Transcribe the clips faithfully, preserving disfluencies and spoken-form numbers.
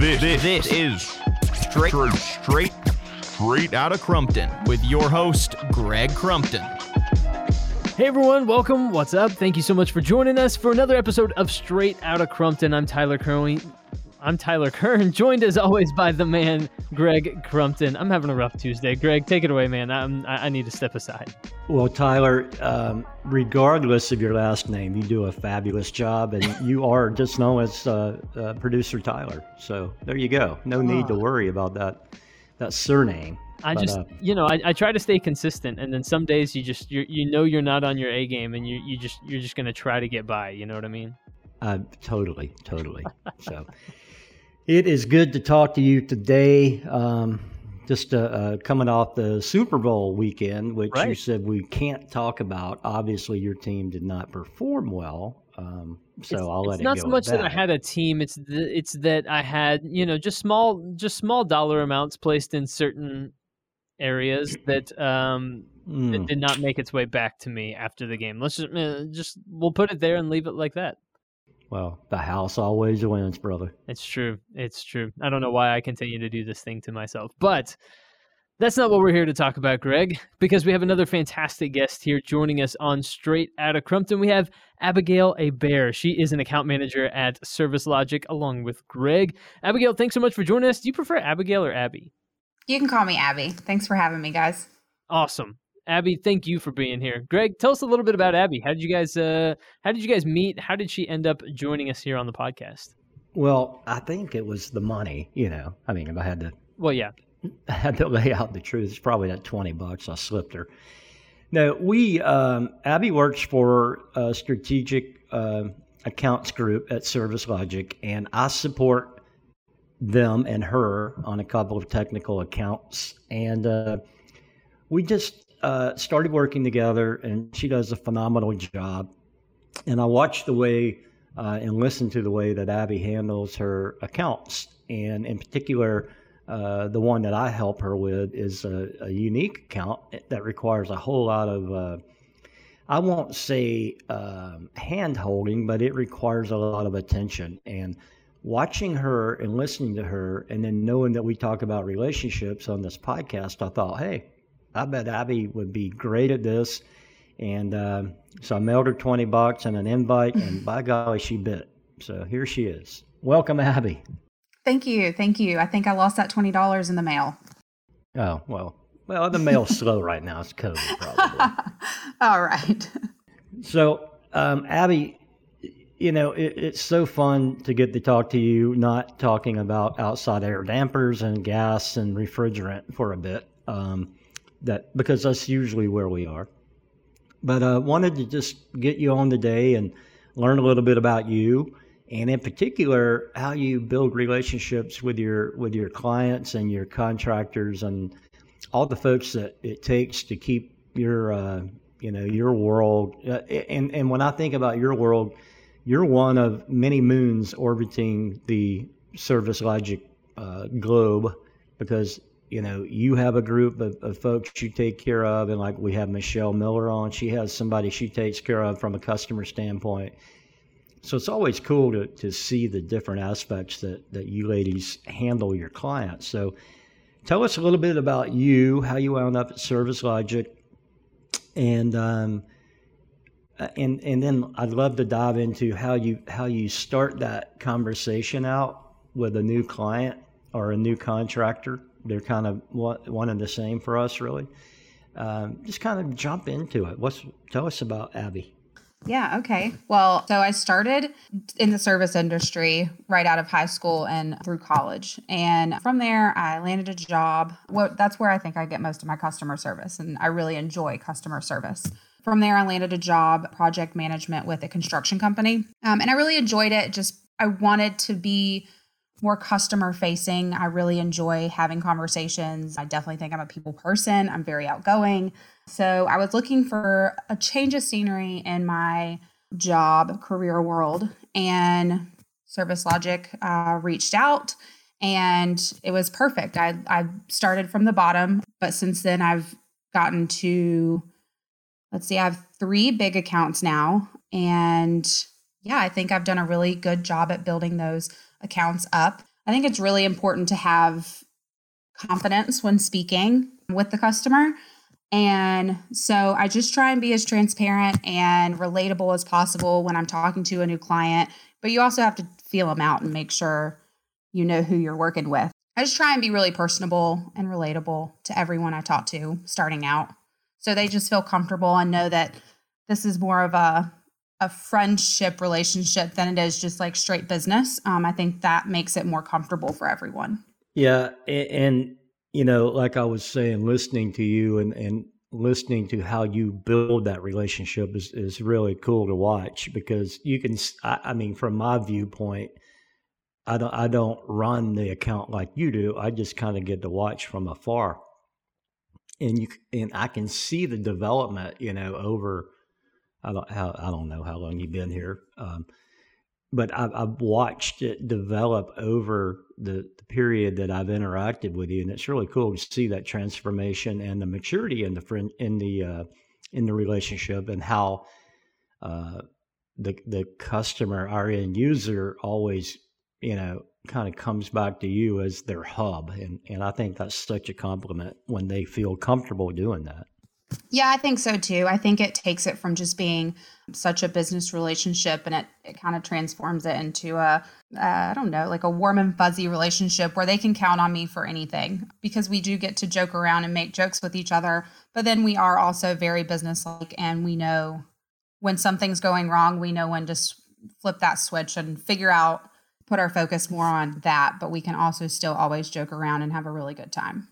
This, this, this is straight, straight, straight out of Crumpton with your host, Greg Crumpton. Hey everyone, welcome. What's up? Thank you so much for joining us for another episode of Straight Out of Crumpton. I'm Tyler Kerwin. I'm Tyler Kern, joined as always by the man, Greg Crumpton. I'm having a rough Tuesday. Greg, take it away, man. I'm, I need to step aside. Well, Tyler, um, regardless of your last name, you do a fabulous job, and you are just known as uh, uh, Producer Tyler. So there you go. No need to worry about that, that surname. I but, just, uh, you know, I, I try to stay consistent, and then some days you just, you you know, you're not on your A game, and you you just you're just gonna try to get by. You know what I mean? Uh, totally, totally. So. It is good to talk to you today, um, just uh, uh, coming off the Super Bowl weekend, which right. You said we can't talk about. Obviously, your team did not perform well, um, so it's, I'll let it go. It's not so much that. that I had a team; it's the, it's that I had, you know, just small just small dollar amounts placed in certain areas that um, mm. that did not make its way back to me after the game. Let's just just we'll put it there and leave it like that. Well, the house always wins, brother. It's true. It's true. I don't know why I continue to do this thing to myself, but that's not what we're here to talk about, Greg, because we have another fantastic guest here joining us on Straight Out of Crumpton. We have Abigail Hebert. She is an account manager at Service Logic along with Greg. Abigail, thanks so much for joining us. Do you prefer Abigail or Abby? You can call me Abby. Thanks for having me, guys. Awesome. Abby, thank you for being here. Greg, tell us a little bit about Abby. How did you guys uh, how did you guys meet? How did she end up joining us here on the podcast? Well, I think it was the money, you know. I mean, if I had to Well, yeah. I had to lay out the truth, it's probably that twenty bucks I slipped her. No, we um, Abby works for a strategic uh, accounts group at Service Logic, and I support them and her on a couple of technical accounts, and uh, we just Uh, started working together, and she does a phenomenal job. And I watch the way uh, and listen to the way that Abby handles her accounts. And in particular, uh, the one that I help her with is a, a unique account that requires a whole lot of, uh, I won't say um, hand-holding, but it requires a lot of attention. And watching her and listening to her, and then knowing that we talk about relationships on this podcast, I thought, hey, I bet Abby would be great at this. And uh, so I mailed her twenty bucks and an invite, and by golly, she bit. So here she is. Welcome, Abby. Thank you. Thank you. I think I lost that twenty dollars in the mail. Oh, well, well, the mail's slow right now. It's COVID, probably. All right. So, um, Abby, you know, it, it's so fun to get to talk to you, not talking about outside air dampers and gas and refrigerant for a bit. Um That because that's usually where we are. But I uh, wanted to just get you on today and learn a little bit about you, and in particular how you build relationships with your with your clients and your contractors and all the folks that it takes to keep your uh, you know your world. Uh, and and when I think about your world, you're one of many moons orbiting the Service Logic uh, globe, because you know, you have a group of, of folks you take care of, and like we have Michelle Miller on, she has somebody she takes care of from a customer standpoint. So it's always cool to, to see the different aspects that, that you ladies handle your clients. So tell us a little bit about you, how you wound up at Service Logic, and um, and and then I'd love to dive into how you how you start that conversation out with a new client or a new contractor. They're kind of one and the same for us, really. Um, just kind of jump into it. What's tell us about Abby? Yeah. Okay. Well, so I started in the service industry right out of high school and through college, and from there I landed a job. Well, that's where I think I get most of my customer service, and I really enjoy customer service. From there, I landed a job, project management with a construction company, um, and I really enjoyed it. Just I wanted to be more customer facing. I really enjoy having conversations. I definitely think I'm a people person. I'm very outgoing. So I was looking for a change of scenery in my job career world, and Service Logic uh, reached out, and it was perfect. I, I started from the bottom, but since then I've gotten to, let's see, I have three big accounts now. And yeah, I think I've done a really good job at building those accounts up. I think it's really important to have confidence when speaking with the customer. And so I just try and be as transparent and relatable as possible when I'm talking to a new client, but you also have to feel them out and make sure you know who you're working with. I just try and be really personable and relatable to everyone I talk to starting out, so they just feel comfortable and know that this is more of a, a friendship relationship than it is just like straight business. Um, I think that makes it more comfortable for everyone. Yeah. And, and you know, like I was saying, listening to you and, and listening to how you build that relationship is, is really cool to watch, because you can, I, I mean, from my viewpoint, I don't, I don't run the account like you do. I just kind of get to watch from afar, and you, and I can see the development, you know, over, I don't, how, I don't know how long you've been here. Um, But I've, I've watched it develop over the, the period that I've interacted with you, and it's really cool to see that transformation and the maturity in the friend, in the uh, in the relationship, and how uh, the the customer, our end user, always, you know, kind of comes back to you as their hub, and and I think that's such a compliment when they feel comfortable doing that. Yeah, I think so too. I think it takes it from just being such a business relationship, and it, it kind of transforms it into a, uh, I don't know, like a warm and fuzzy relationship where they can count on me for anything, because we do get to joke around and make jokes with each other. But then we are also very businesslike, and we know when something's going wrong, we know when to flip that switch and figure out, put our focus more on that. But we can also still always joke around and have a really good time.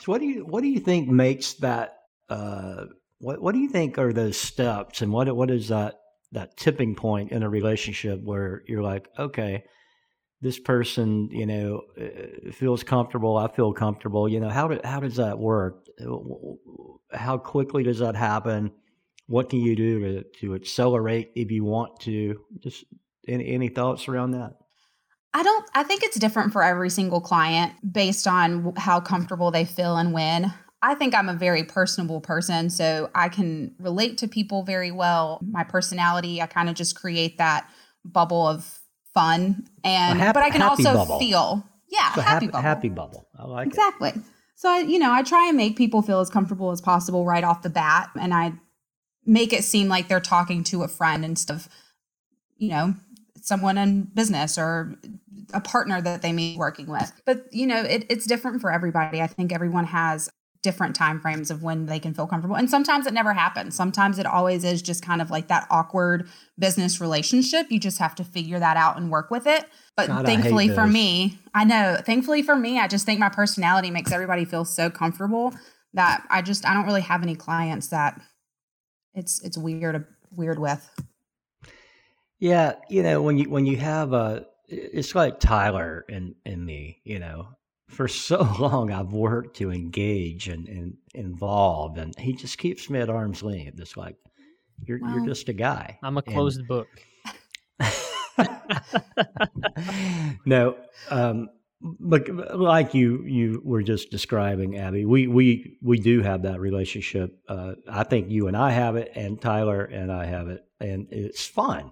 So what do you, what do you think makes that Uh, what what do you think are those steps, and what what is that that tipping point in a relationship where you're like, okay, this person, you know, feels comfortable, I feel comfortable, you know, how do, how does that work? How quickly does that happen? What can you do to, to accelerate if you want to? Just any, any thoughts around that? I don't, I think it's different for every single client based on how comfortable they feel and when. I think I'm a very personable person, so I can relate to people very well. My personality, I kind of just create that bubble of fun, and happy, but I can also bubble. feel, yeah, so happy, happy bubble. Happy bubble, I like exactly. it. Exactly. So I, you know, I try and make people feel as comfortable as possible right off the bat, and I make it seem like they're talking to a friend instead of, you know, someone in business or a partner that they may be working with. But you know, it, it's different for everybody. I think everyone has different timeframes of when they can feel comfortable. And sometimes it never happens. Sometimes it always is just kind of like that awkward business relationship. You just have to figure that out and work with it. But God, thankfully for me, I know, thankfully for me, I just think my personality makes everybody feel so comfortable that I just, I don't really have any clients that it's, it's weird, weird with. Yeah. You know, when you, when you have a, it's like Tyler and, and me, you know, for so long, I've worked to engage and, and involved, and he just keeps me at arm's length. It's like, you're well, you're just a guy. I'm a closed and... book. No, um, but like you, you were just describing, Abby, we we, we do have that relationship. Uh, I think you and I have it, and Tyler and I have it, and it's fun.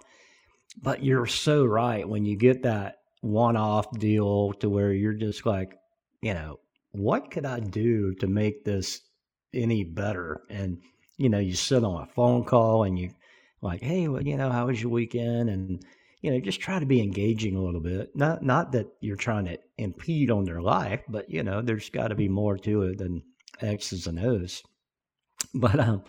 But you're so right. When you get that one-off deal to where you're just like, you know, what could I do to make this any better? And, you know, you sit on a phone call and you like, hey, well, you know, how was your weekend? And, you know, just try to be engaging a little bit. Not, not that you're trying to impede on their life, but you know, there's got to be more to it than X's and O's. But, um,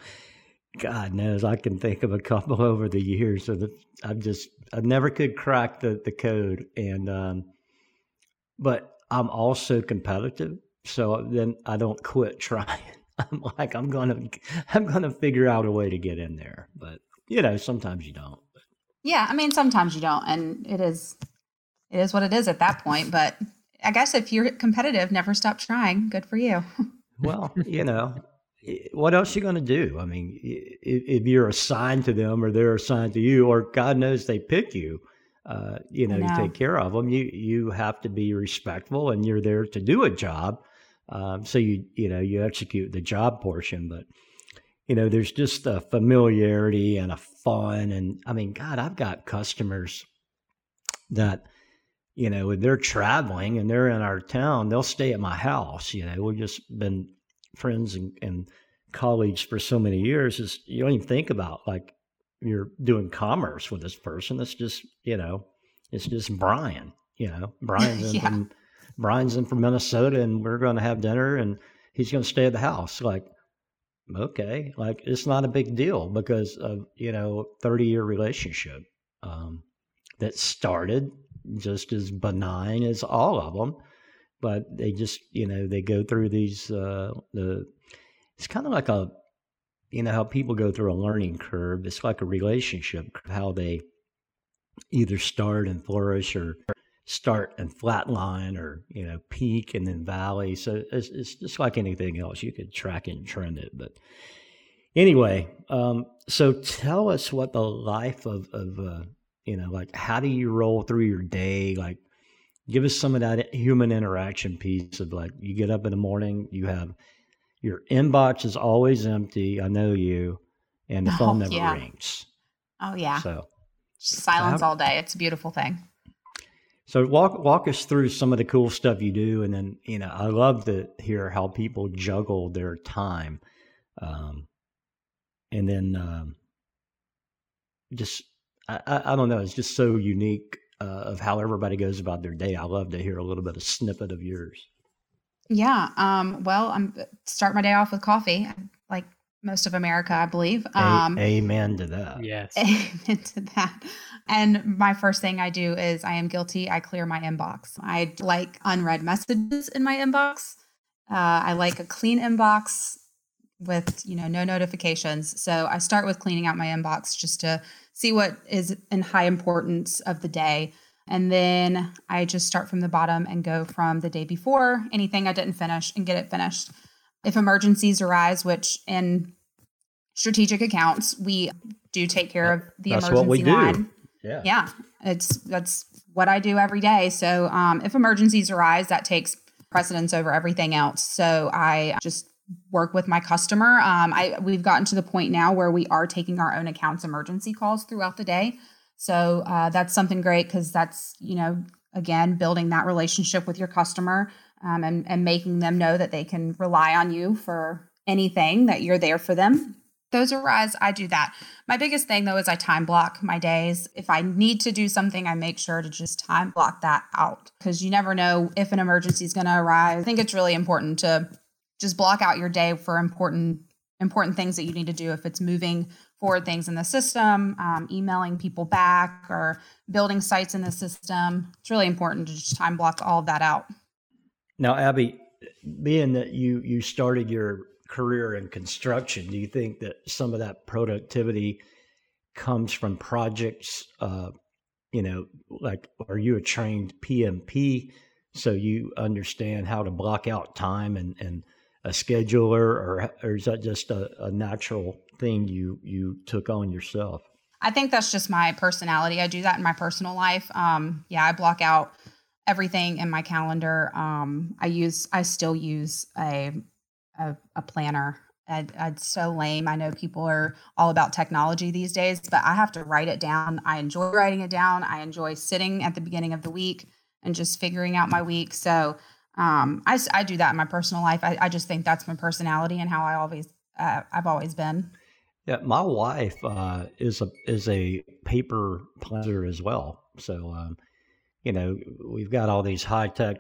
God knows I can think of a couple over the years that I've just, I never could crack the, the code. And, um, but I'm also competitive. So then I don't quit trying. I'm like, I'm going to, I'm going to figure out a way to get in there. But, you know, sometimes you don't. Yeah. I mean, sometimes you don't. And it is, it is what it is at that point. But I guess if you're competitive, never stop trying. Good for you. Well, you know. What else are you going to do? I mean, if you're assigned to them or they're assigned to you, or God knows they pick you, uh, you know, to take care of them, you, you have to be respectful, and you're there to do a job. Um, so you, you know, you execute the job portion, but you know, there's just a familiarity and a fun. And I mean, God, I've got customers that, you know, if they're traveling and they're in our town, they'll stay at my house. You know, we've just been friends and, and colleagues for so many years. Is you don't even think about like you're doing commerce with this person. It's just, you know, it's just Brian, you know, Brian's, yeah. in, from, Brian's in from Minnesota and we're going to have dinner and he's going to stay at the house. Like, okay, like it's not a big deal because of, you know, thirty year relationship um, that started just as benign as all of them, but they just, you know, they go through these, uh, the, it's kind of like a, you know, how people go through a learning curve. It's like a relationship, how they either start and flourish or start and flatline or, you know, peak and then valley. So it's, it's just like anything else. You could track and trend it, but anyway, um, so tell us what the life of, of, uh, you know, like how do you roll through your day? Like give us some of that human interaction piece of like, you get up in the morning, you have your inbox is always empty. I know you, and the phone oh, never yeah. rings. Oh yeah. So silence all day. It's a beautiful thing. So walk, walk us through some of the cool stuff you do. And then, you know, I love to hear how people juggle their time. Um, and then, um, just, I, I don't know. It's just so unique uh, of how everybody goes about their day. I love to hear a little bit of snippet of yours. Yeah. Um, well, I'm start my day off with coffee, like most of America, I believe. Um, a- amen to that. Yes. Amen to that. And my first thing I do is I am guilty. I clear my inbox. I like unread messages in my inbox. Uh, I like a clean inbox with, you know, no notifications. So I start with cleaning out my inbox just to see what is in high importance of the day. And then I just start from the bottom and go from the day before, anything I didn't finish and get it finished. If emergencies arise, which in strategic accounts, we do take care of the that's emergency what we line. Do. Yeah. Yeah. It's, that's what I do every day. So um, if emergencies arise, that takes precedence over everything else. So I just work with my customer. Um, I we've gotten to the point now where we are taking our own accounts emergency calls throughout the day. So uh, that's something great because that's, you know, again, building that relationship with your customer um, and, and making them know that they can rely on you for anything, that you're there for them. Those arise, I do that. My biggest thing, though, is I time block my days. If I need to do something, I make sure to just time block that out because you never know if an emergency is going to arise. I think it's really important to just block out your day for important important things that you need to do. If it's moving forward things in the system, um, emailing people back or building sites in the system, it's really important to just time block all of that out. Now, Abby, being that you, you started your career in construction, do you think that some of that productivity comes from projects, uh, you know, like, are you a trained P M P? So you understand how to block out time and, and, a scheduler, or, or is that just a, a natural thing you, you took on yourself? I think that's just my personality. I do that in my personal life. Um, yeah, I block out everything in my calendar. Um, I use, I still use a, a, a planner. I, I'd so lame. I know people are all about technology these days, but I have to write it down. I enjoy writing it down. I enjoy sitting at the beginning of the week and just figuring out my week. So Um, I, I do that in my personal life. I, I just think that's my personality and how I always, uh, I've always been. Yeah. My wife, uh, is a, is a paper planner as well. So, um, you know, we've got all these high tech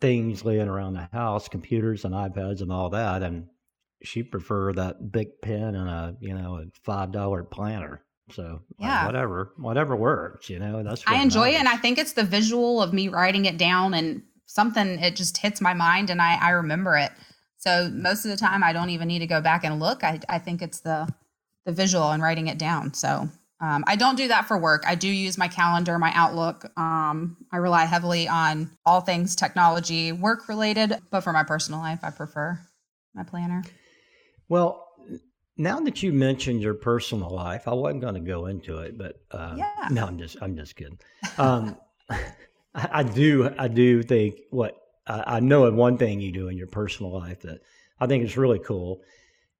things laying around the house, computers and iPads and all that. And she prefer that big pen and a, you know, a five dollar planner. So yeah. Like, whatever, whatever works, you know, that's, I enjoy matters. It. And I think it's the visual of me writing it down and something, it just hits my mind and I, I remember it. So most of the time I don't even need to go back and look. I, I think it's the, the visual and writing it down. So um, I don't do that for work. I do use my calendar, my Outlook. Um, I rely heavily on all things technology, work related, but for my personal life, I prefer my planner. Well, now that you mentioned your personal life, I wasn't going to go into it, but um, yeah. no, I'm just, I'm just kidding. Um, I do, I do think what I know of one thing you do in your personal life that I think is really cool,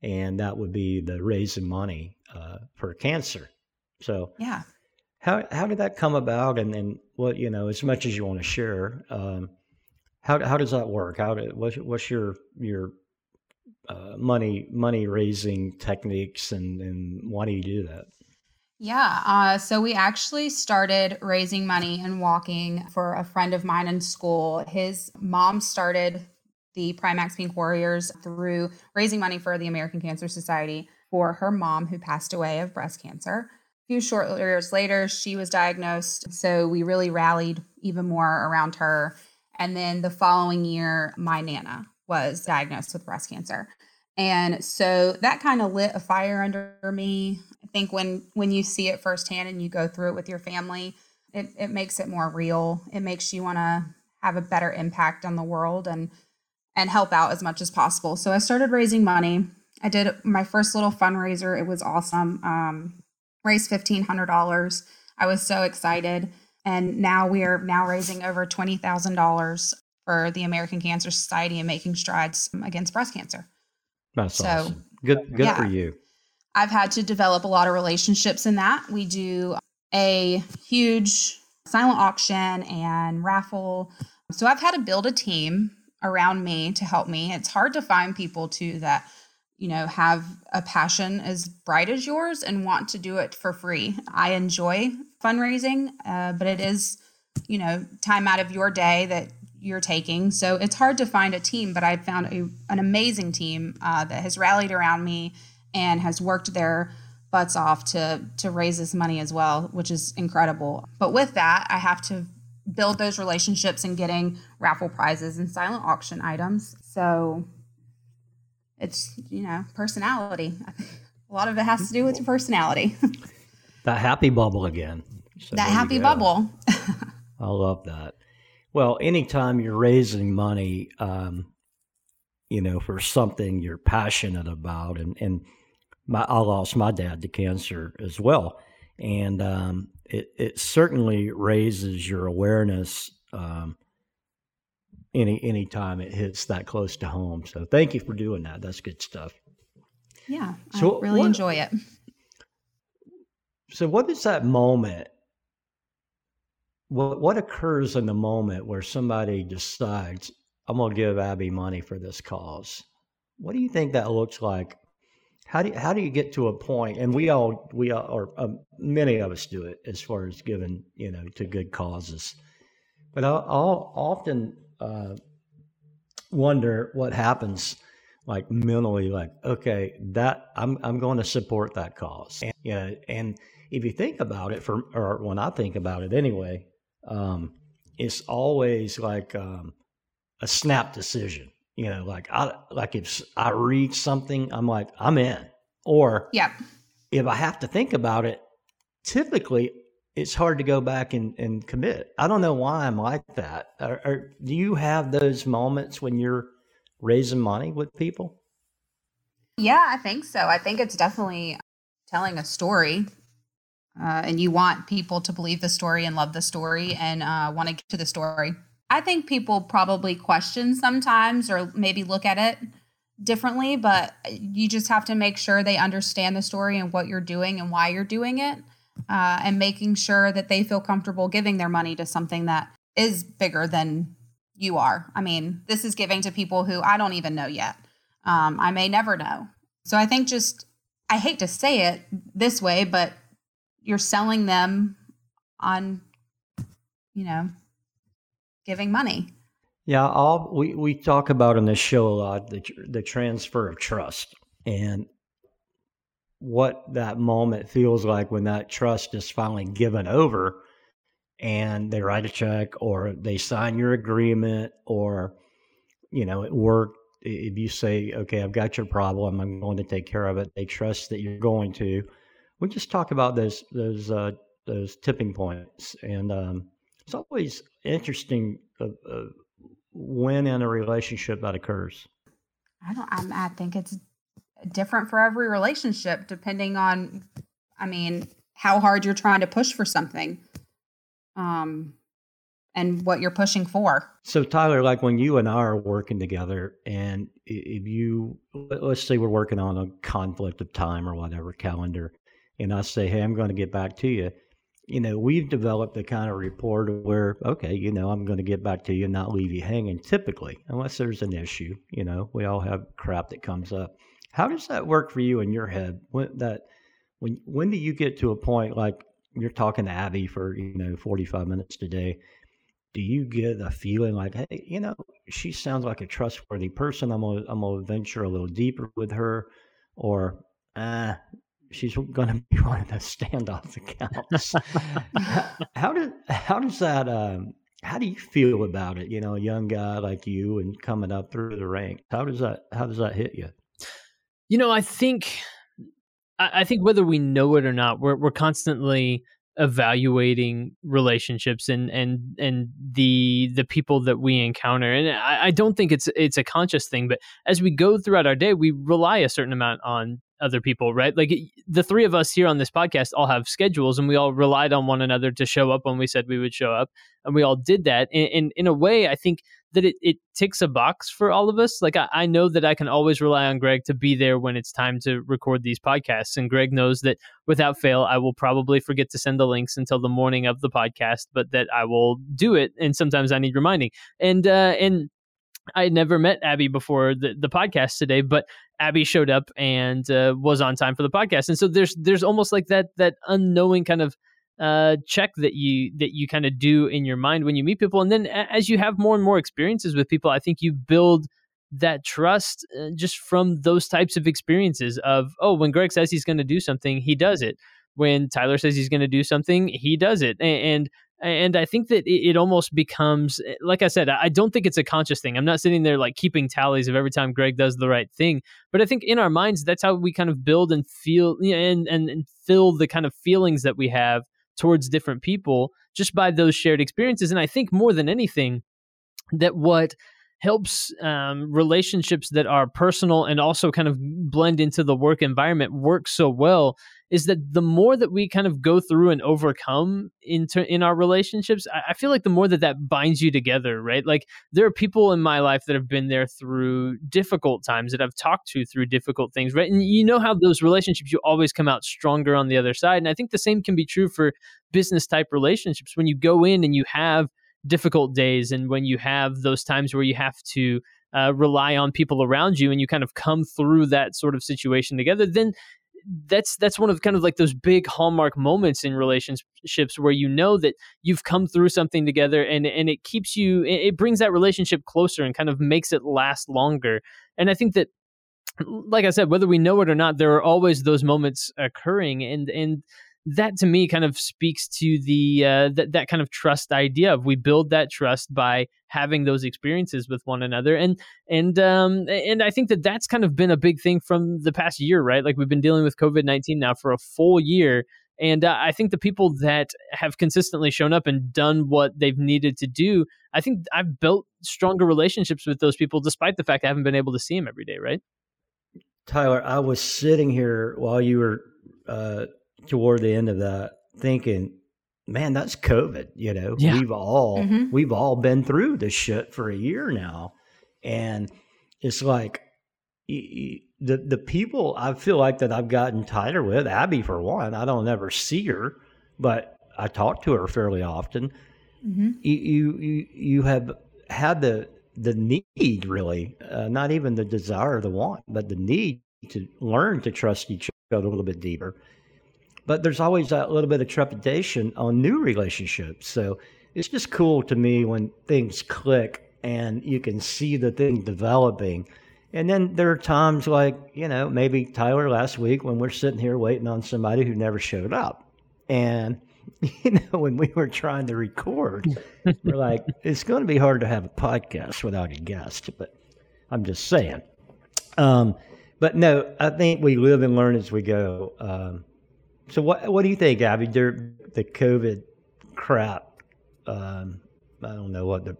and that would be the raising money uh, for cancer. So, yeah, How how did that come about? And then what, you know, as much as you want to share, um, how how does that work? How do, what's, what's your your uh, money money raising techniques, and, and why do you do that? Yeah, uh, so we actually started raising money and walking for a friend of mine in school. His mom started the Primax Pink Warriors through raising money for the American Cancer Society for her mom, who passed away of breast cancer. A few short years later, she was diagnosed. So we really rallied even more around her. And then the following year, my Nana was diagnosed with breast cancer. And so that kind of lit a fire under me. I think when when you see it firsthand and you go through it with your family, it, it makes it more real. It makes you want to have a better impact on the world and and help out as much as possible. So I started raising money. I did my first little fundraiser. It was awesome. Um, raised fifteen hundred dollars. I was so excited. And now we are now raising over twenty thousand dollars for the American Cancer Society and making strides against breast cancer. That's so awesome. Good, good yeah. for you. I've had to develop a lot of relationships in that. We do a huge silent auction and raffle. So I've had to build a team around me to help me. It's hard to find people too that, you know, have a passion as bright as yours and want to do it for free. I enjoy fundraising, uh, but it is, you know, time out of your day that you're taking. So it's hard to find a team, but I found a, an amazing team uh, that has rallied around me and has worked their butts off to, to raise this money as well, which is incredible. But with that, I have to build those relationships and getting raffle prizes and silent auction items. So it's, you know, personality. A lot of it has to do with your personality. That happy bubble again. So that happy bubble. I love that. Well, anytime you're raising money, um, you know, for something you're passionate about, and, and my, I lost my dad to cancer as well. And, um, It, it certainly raises your awareness um, any any time it hits that close to home. So thank you for doing that. That's good stuff. Yeah, so I really what, enjoy it. So what is that moment? What, what occurs in the moment where somebody decides, I'm going to give Abby money for this cause? What do you think that looks like? How do you, how do you get to a point? And we all we all, or um, many of us do it as far as giving, you know, to good causes. But I'll, I'll often uh, wonder what happens, like mentally, like okay, that I'm I'm going to support that cause. And, you know, and if you think about it, for or when I think about it anyway, um, it's always like um, a snap decision. You know, like I like if I read something, I'm like, I'm in. Or yeah. if I have to think about it, typically it's hard to go back and, and commit. I don't know why I'm like that. Or, or do you have those moments when you're raising money with people? Yeah, I think so. I think it's definitely telling a story. Uh, and you want people to believe the story and love the story and uh, want to get to the story. I think people probably question sometimes or maybe look at it differently, but you just have to make sure they understand the story and what you're doing and why you're doing it, uh, and making sure that they feel comfortable giving their money to something that is bigger than you are. I mean, this is giving to people who I don't even know yet. Um, I may never know. So I think just, I hate to say it this way, but you're selling them on, you know, giving money. Yeah, all we, we talk about on this show a lot, the the transfer of trust and what that moment feels like when that trust is finally given over and they write a check or they sign your agreement or, you know, at work, if you say, okay, I've got your problem, I'm going to take care of it. They trust that you're going to. We just talk about those, those, uh, those tipping points and, um, it's always interesting uh, uh, when in a relationship that occurs. I don't. I'm, I think it's different for every relationship, depending on, I mean, how hard you're trying to push for something, um, and what you're pushing for. So, Tyler, like when you and I are working together, and if you, let's say we're working on a conflict of time or whatever calendar, and I say, "Hey, I'm going to get back to you." you know, we've developed the kind of rapport where, okay, you know, I'm going to get back to you and not leave you hanging typically, unless there's an issue. You know, we all have crap that comes up. How does that work for you in your head? When that, when, when do you get to a point like you're talking to Abby for, you know, forty-five minutes today? Do you get a feeling like, hey, you know, she sounds like a trustworthy person. I'm gonna, I'm gonna venture a little deeper with her, or ah, uh, she's gonna be one of those standoff accounts. How does how does that? Um, how do you feel about it? You know, a young guy like you and coming up through the ranks. How does that how does that hit you? You know, I think, I think whether we know it or not, we're we're constantly evaluating relationships and and and the the people that we encounter. And I, I don't think it's it's a conscious thing, but as we go throughout our day, we rely a certain amount on other people, right? Like it, the three of us here on this podcast all have schedules, and we all relied on one another to show up when we said we would show up, and we all did that. And, and in a way, I think that it, it ticks a box for all of us. Like I, I know that I can always rely on Greg to be there when it's time to record these podcasts, and Greg knows that without fail, I will probably forget to send the links until the morning of the podcast, but that I will do it, and sometimes I need reminding. And uh, and I had never met Abby before the, the podcast today, but Abby showed up and uh, was on time for the podcast. And so there's there's almost like that that unknowing kind of uh, check that you that you kind of do in your mind when you meet people. And then as you have more and more experiences with people, I think you build that trust just from those types of experiences of, oh, when Greg says he's going to do something, he does it. When Tyler says he's going to do something, he does it. And, and And I think that it almost becomes, like I said, I don't think it's a conscious thing. I'm not sitting there like keeping tallies of every time Greg does the right thing. But I think in our minds, that's how we kind of build and feel and, and, and fill the kind of feelings that we have towards different people just by those shared experiences. And I think more than anything, that what helps um, relationships that are personal and also kind of blend into the work environment work so well is that the more that we kind of go through and overcome into in our relationships, I, I feel like the more that that binds you together, right? Like there are people in my life that have been there through difficult times, that I've talked to through difficult things, right? And you know how those relationships, you always come out stronger on the other side. And I think the same can be true for business type relationships. When you go in and you have difficult days, and when you have those times where you have to uh, rely on people around you, and you kind of come through that sort of situation together, then that's that's one of kind of like those big hallmark moments in relationships where you know that you've come through something together, and and it keeps you, it brings that relationship closer and kind of makes it last longer. And I think that, like I said, whether we know it or not, there are always those moments occurring, and and. That to me kind of speaks to the uh, that that kind of trust idea of we build that trust by having those experiences with one another, and and um and I think that that's kind of been a big thing from the past year, right? Like we've been dealing with covid nineteen now for a full year, and uh, I think the people that have consistently shown up and done what they've needed to do, I think I've built stronger relationships with those people, despite the fact I haven't been able to see them every day, right? Tyler, I was sitting here while you were. Uh... toward the end of that thinking, man, that's COVID, you know, yeah. we've all, mm-hmm. we've all been through this shit for a year now. And it's like the, the people I feel like that I've gotten tighter with, Abby for one, I don't ever see her, but I talk to her fairly often. Mm-hmm. You, you, you have had the, the need really, uh, not even the desire, the want, but the need to learn to trust each other a little bit deeper. But there's always that little bit of trepidation on new relationships. So it's just cool to me when things click and you can see the thing developing. And then there are times like, you know, maybe Tyler last week when we're sitting here waiting on somebody who never showed up. And, you know, when we were trying to record, we're like, it's going to be hard to have a podcast without a guest. But I'm just saying. Um, but no, I think we live and learn as we go. Um So what what do you think, Abby? There, the COVID crap, um, I don't know what the,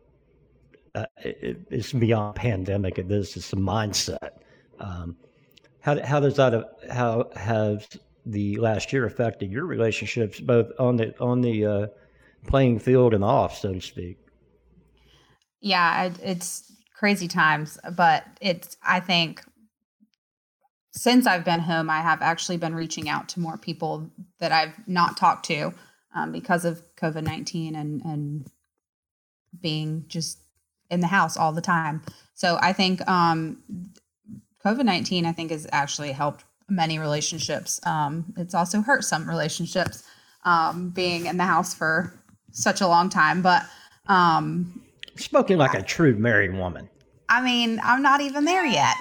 uh, it, it's beyond pandemic. It is just a mindset. Um, how how does that how has the last year affected your relationships, both on the on the uh, playing field and off, so to speak? Yeah, it, it's crazy times, but it's I think. Since I've been home, I have actually been reaching out to more people that I've not talked to um, because of COVID nineteen and, and being just in the house all the time. So I think um, COVID nineteen, I think, has actually helped many relationships. Um, it's also hurt some relationships um, being in the house for such a long time. But um, spoken like I, a true married woman. I mean, I'm not even there yet.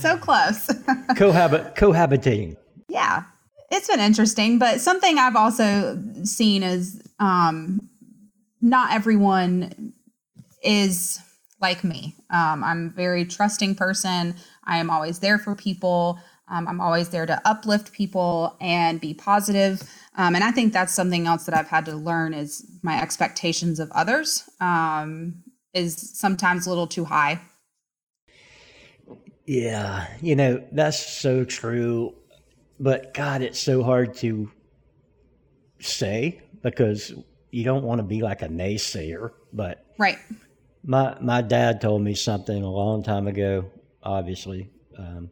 So close. Cohabit, cohabitating. Yeah, it's been interesting. But something I've also seen is um, not everyone is like me. Um, I'm a very trusting person. I am always there for people. Um, I'm always there to uplift people and be positive. Um, and I think that's something else that I've had to learn is my expectations of others um, is sometimes a little too high. Yeah, you know, that's so true. But God, it's so hard to say because you don't want to be like a naysayer. But right. My my dad told me something a long time ago, obviously, um,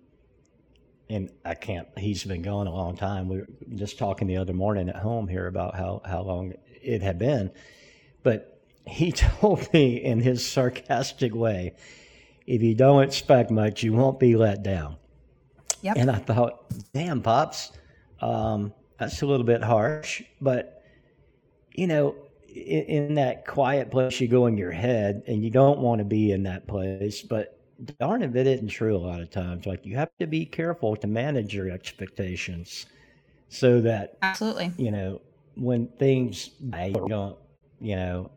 and I can't. He's been gone a long time. We were just talking the other morning at home here about how, how long it had been. But he told me in his sarcastic way, if you don't expect much, you won't be let down. Yep. And I thought, damn, Pops, um, that's a little bit harsh. But, you know, in that quiet place you go in your head and you don't want to be in that place, but darn if it isn't true a lot of times. Like you have to be careful to manage your expectations so that, absolutely, you know, when things, you don't, you know,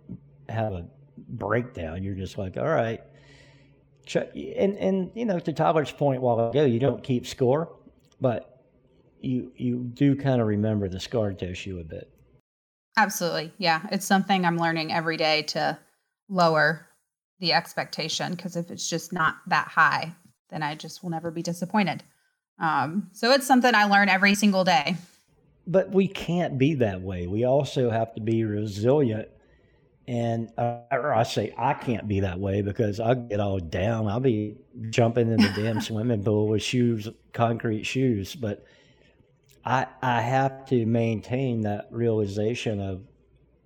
have a breakdown, you're just like, all right. And, and, you know, to Tyler's point a while ago, you don't keep score, but you, you do kind of remember the scar tissue a bit. Absolutely. Yeah. It's something I'm learning every day to lower the expectation because if it's just not that high, then I just will never be disappointed. Um, so it's something I learn every single day. But we can't be that way. We also have to be resilient. And uh, or I say I can't be that way because I get all down. I'll be jumping in the damn swimming pool with shoes, concrete shoes. But I, I have to maintain that realization of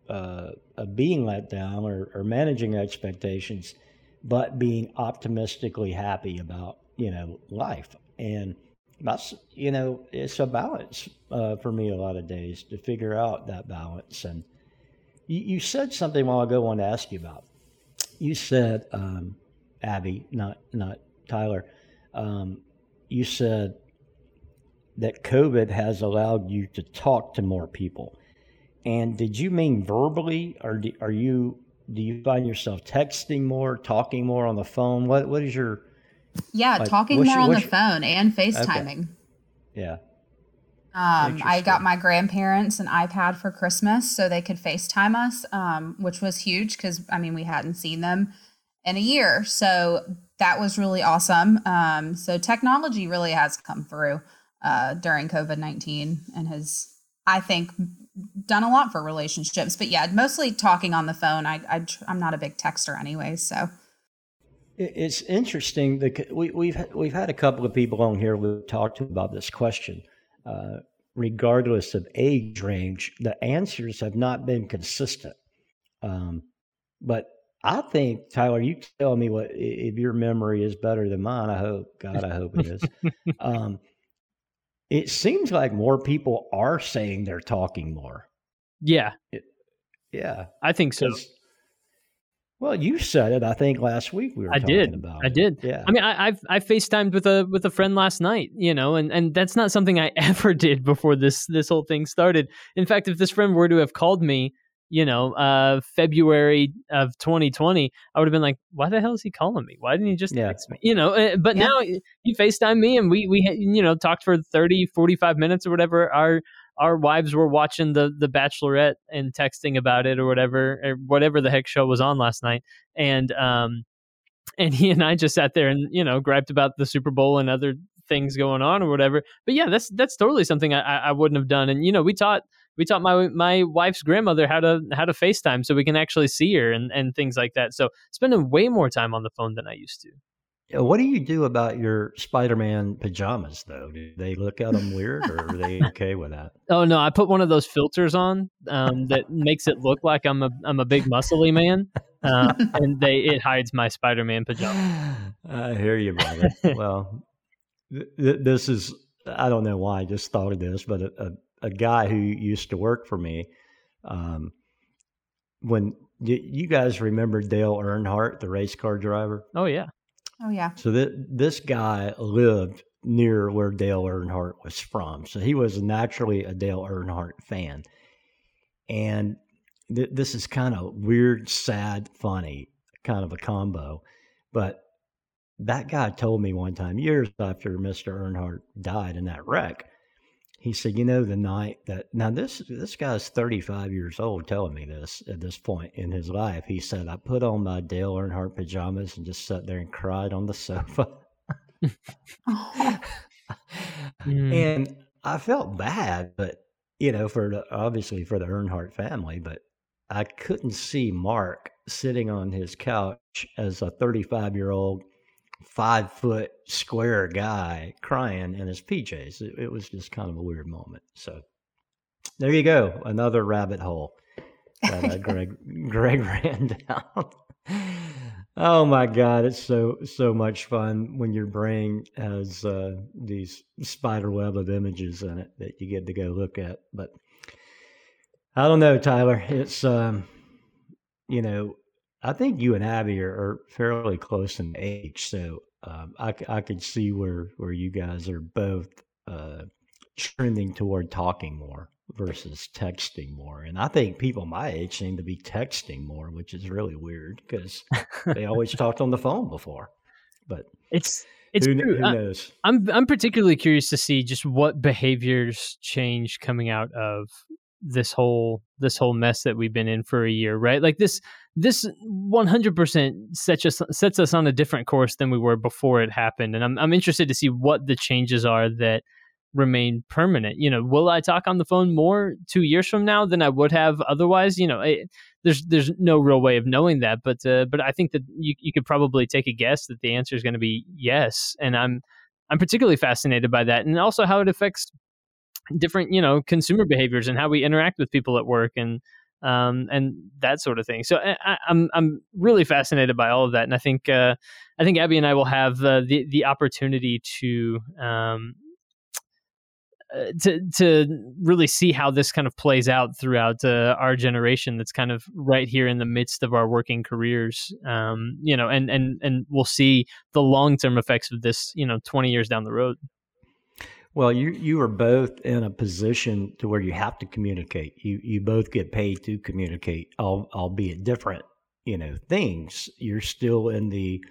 uh, of being let down or, or managing expectations, but being optimistically happy about, you know, life. And that's, you know, it's a balance uh, for me a lot of days to figure out that balance. And you, you said something a while ago I wanted to ask you about. You said, um, Abby, not, not Tyler, um, you said, that COVID has allowed you to talk to more people. And did you mean verbally, or do, are you, do you find yourself texting more, talking more on the phone? What, what is your... Yeah. Like, talking more your, on the your... phone and FaceTiming. Okay. Yeah. Um, I got my grandparents an iPad for Christmas so they could FaceTime us, um, which was huge. 'Cause I mean, we hadn't seen them in a year. So that was really awesome. Um, so technology really has come through Uh, during COVID nineteen and has, I think, done a lot for relationships. But yeah, mostly talking on the phone. I, I, I'm not a big texter anyway, so. It's interesting. That we, we've we've had a couple of people on here we've talked to about this question. Uh, regardless of age range, the answers have not been consistent. Um, but I think, Tyler, you tell me what if your memory is better than mine. I hope. God, I hope it is. Um It seems like more people are saying they're talking more. Yeah. It, yeah. I think so. Well, you said it, I think, last week we were I talking did. about it. I did. Yeah. I mean, I, I've I FaceTimed with a with a friend last night, you know, and, and that's not something I ever did before this, this whole thing started. In fact, if this friend were to have called me, you know, uh, February of twenty twenty, I would have been like, why the hell is he calling me? Why didn't he just yeah. text me? You know, but yeah. now he FaceTimed me and we, we you know, talked for thirty, forty-five minutes or whatever. Our our wives were watching the, the Bachelorette and texting about it or whatever, or whatever the heck show was on last night. And, um, and he and I just sat there and, you know, griped about the Super Bowl and other things going on or whatever. But yeah, that's, that's totally something I, I wouldn't have done. And, you know, we taught... We taught my my wife's grandmother how to how to FaceTime so we can actually see her and, and things like that. So spending way more time on the phone than I used to. What do you do about your Spider-Man pajamas, though? Do they look at them weird, or are they okay with that? Oh, no. I put one of those filters on um, that makes it look like I'm a I'm a big muscly man, uh, and they it hides my Spider-Man pajama. I hear you, brother. Well, th- th- this is, I don't know why I just thought of this, but a, a, a guy who used to work for me, um, when you, you guys remember Dale Earnhardt, the race car driver? Oh, yeah. Oh, yeah. So th- this guy lived near where Dale Earnhardt was from. So he was naturally a Dale Earnhardt fan. And th- this is kind of weird, sad, funny, kind of a combo. But that guy told me one time, years after Mister Earnhardt died in that wreck, he said, you know, the night that, now this this guy's thirty-five years old telling me this at this point in his life. He said, I put on my Dale Earnhardt pajamas and just sat there and cried on the sofa. And I felt bad, but, you know, for the, obviously for the Earnhardt family, but I couldn't see Mark sitting on his couch as a thirty-five-year-old, five-foot square guy crying in his P Js. It, it was just kind of a weird moment. So there you go. Another rabbit hole that uh, Greg Greg ran down. Oh my God. It's so, so much fun when your brain has uh, these spider web of images in it that you get to go look at. But I don't know, Tyler, it's, um, you know, I think you and Abby are, are fairly close in age, so um, I, I could see where, where you guys are both uh, trending toward talking more versus texting more. And I think people my age seem to be texting more, which is really weird because they always talked on the phone before. But it's it's who, who knows? I, I'm I'm particularly curious to see just what behaviors change coming out of this whole this whole mess that we've been in for a year, right? Like this this one hundred percent sets us sets us on a different course than we were before it happened, and I'm I'm interested to see what the changes are that remain permanent. You know, will I talk on the phone more two years from now than I would have otherwise? You know, it, there's there's no real way of knowing that, but uh, but I think that you you could probably take a guess that the answer is going to be yes, and I'm I'm particularly fascinated by that, and also how it affects different, you know, consumer behaviors and how we interact with people at work and um, and that sort of thing. So I, I'm I'm really fascinated by all of that, and I think uh, I think Abby and I will have uh, the the opportunity to um, to to really see how this kind of plays out throughout uh, our generation. That's kind of right here in the midst of our working careers, um, you know, and and and we'll see the long term effects of this, you know, twenty years down the road. Well, you you are both in a position to where you have to communicate. You you both get paid to communicate, albeit different, you know, things. You're still in the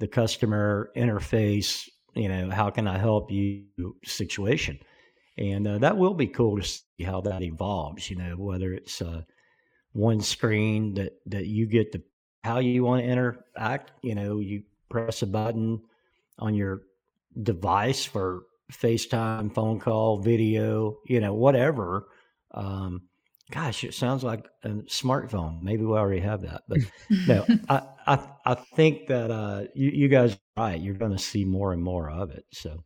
the customer interface, you know, how can I help you situation, and uh, that will be cool to see how that evolves. You know, whether it's uh, one screen that that you get the how you want to interact. You know, you press a button on your device for FaceTime, phone call, video, you know, whatever. Um, gosh, it sounds like a smartphone. Maybe we already have that, but no, I, I, I think that, uh, you, you guys are right. You're going to see more and more of it. So,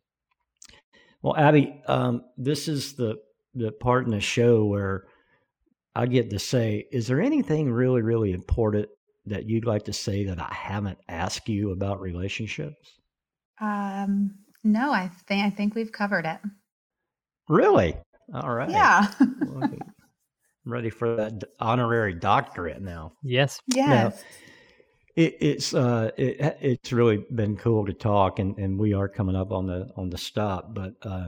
well, Abby, um, this is the, the part in the show where I get to say, is there anything really, really important that you'd like to say that I haven't asked you about relationships? Um, No, I think I think we've covered it. Really? All right. Yeah. Well, I'm ready for that honorary doctorate now. Yes. Yes. Now, it, it's uh, it, it's really been cool to talk, and, and we are coming up on the on the stop, but uh,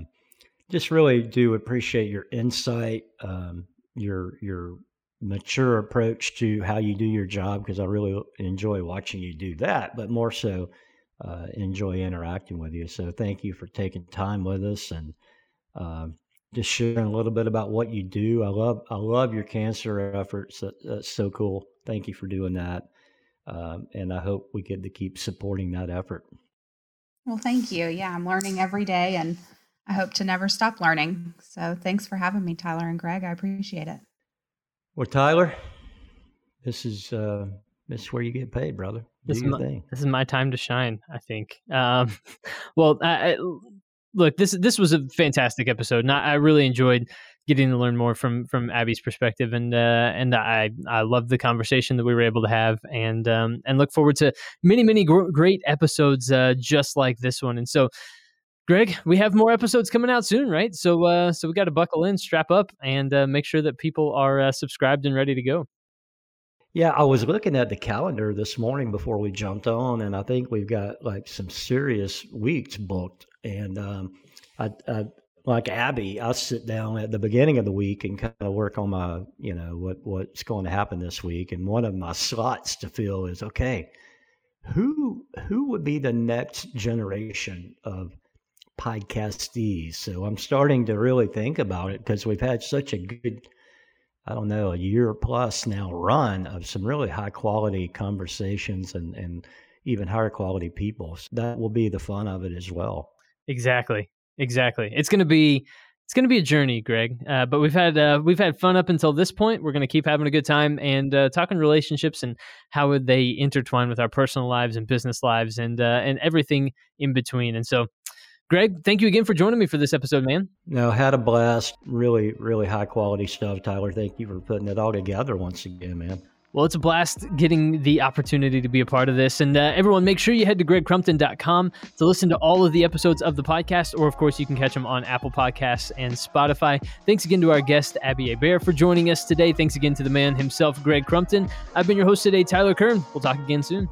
just really do appreciate your insight, um, your your mature approach to how you do your job, because I really enjoy watching you do that, but more so. Uh, enjoy interacting with you. So thank you for taking time with us and uh, just sharing a little bit about what you do. I love I love your cancer efforts. That, that's so cool. Thank you for doing that. Um, and I hope we get to keep supporting that effort. Well, thank you. Yeah, I'm learning every day and I hope to never stop learning. So thanks for having me, Tyler and Greg. I appreciate it. Well, Tyler, this is... Uh, This is where you get paid, brother. Do this, your is my, thing. This is my time to shine, I think. Um, well, I, I, look, this this was a fantastic episode, and I, I really enjoyed getting to learn more from from Abby's perspective, and uh, and I I love the conversation that we were able to have, and um, and look forward to many many gr- great episodes uh, just like this one. And so, Greg, we have more episodes coming out soon, right? So uh, so we got to buckle in, strap up, and uh, make sure that people are uh, subscribed and ready to go. Yeah, I was looking at the calendar this morning before we jumped on, and I think we've got like some serious weeks booked. And um, I, I, like Abby, I sit down at the beginning of the week and kind of work on my, you know, what what's going to happen this week. And one of my slots to fill is, okay, who who would be the next generation of podcastees? So I'm starting to really think about it because we've had such a good, I don't know, a year plus now run of some really high quality conversations and, and even higher quality people. So that will be the fun of it as well. Exactly. Exactly. It's going to be, it's going to be a journey, Greg. Uh, but we've had, uh, we've had fun up until this point. We're going to keep having a good time and uh, talking relationships and how would they intertwine with our personal lives and business lives and, uh, and everything in between. And so, Greg, thank you again for joining me for this episode, man. No, had a blast. Really, really high quality stuff, Tyler. Thank you for putting it all together once again, man. Well, it's a blast getting the opportunity to be a part of this. And uh, everyone, make sure you head to greg crumpton dot com to listen to all of the episodes of the podcast, or of course, you can catch them on Apple Podcasts and Spotify. Thanks again to our guest, Abby Hebert, for joining us today. Thanks again to the man himself, Greg Crumpton. I've been your host today, Tyler Kern. We'll talk again soon.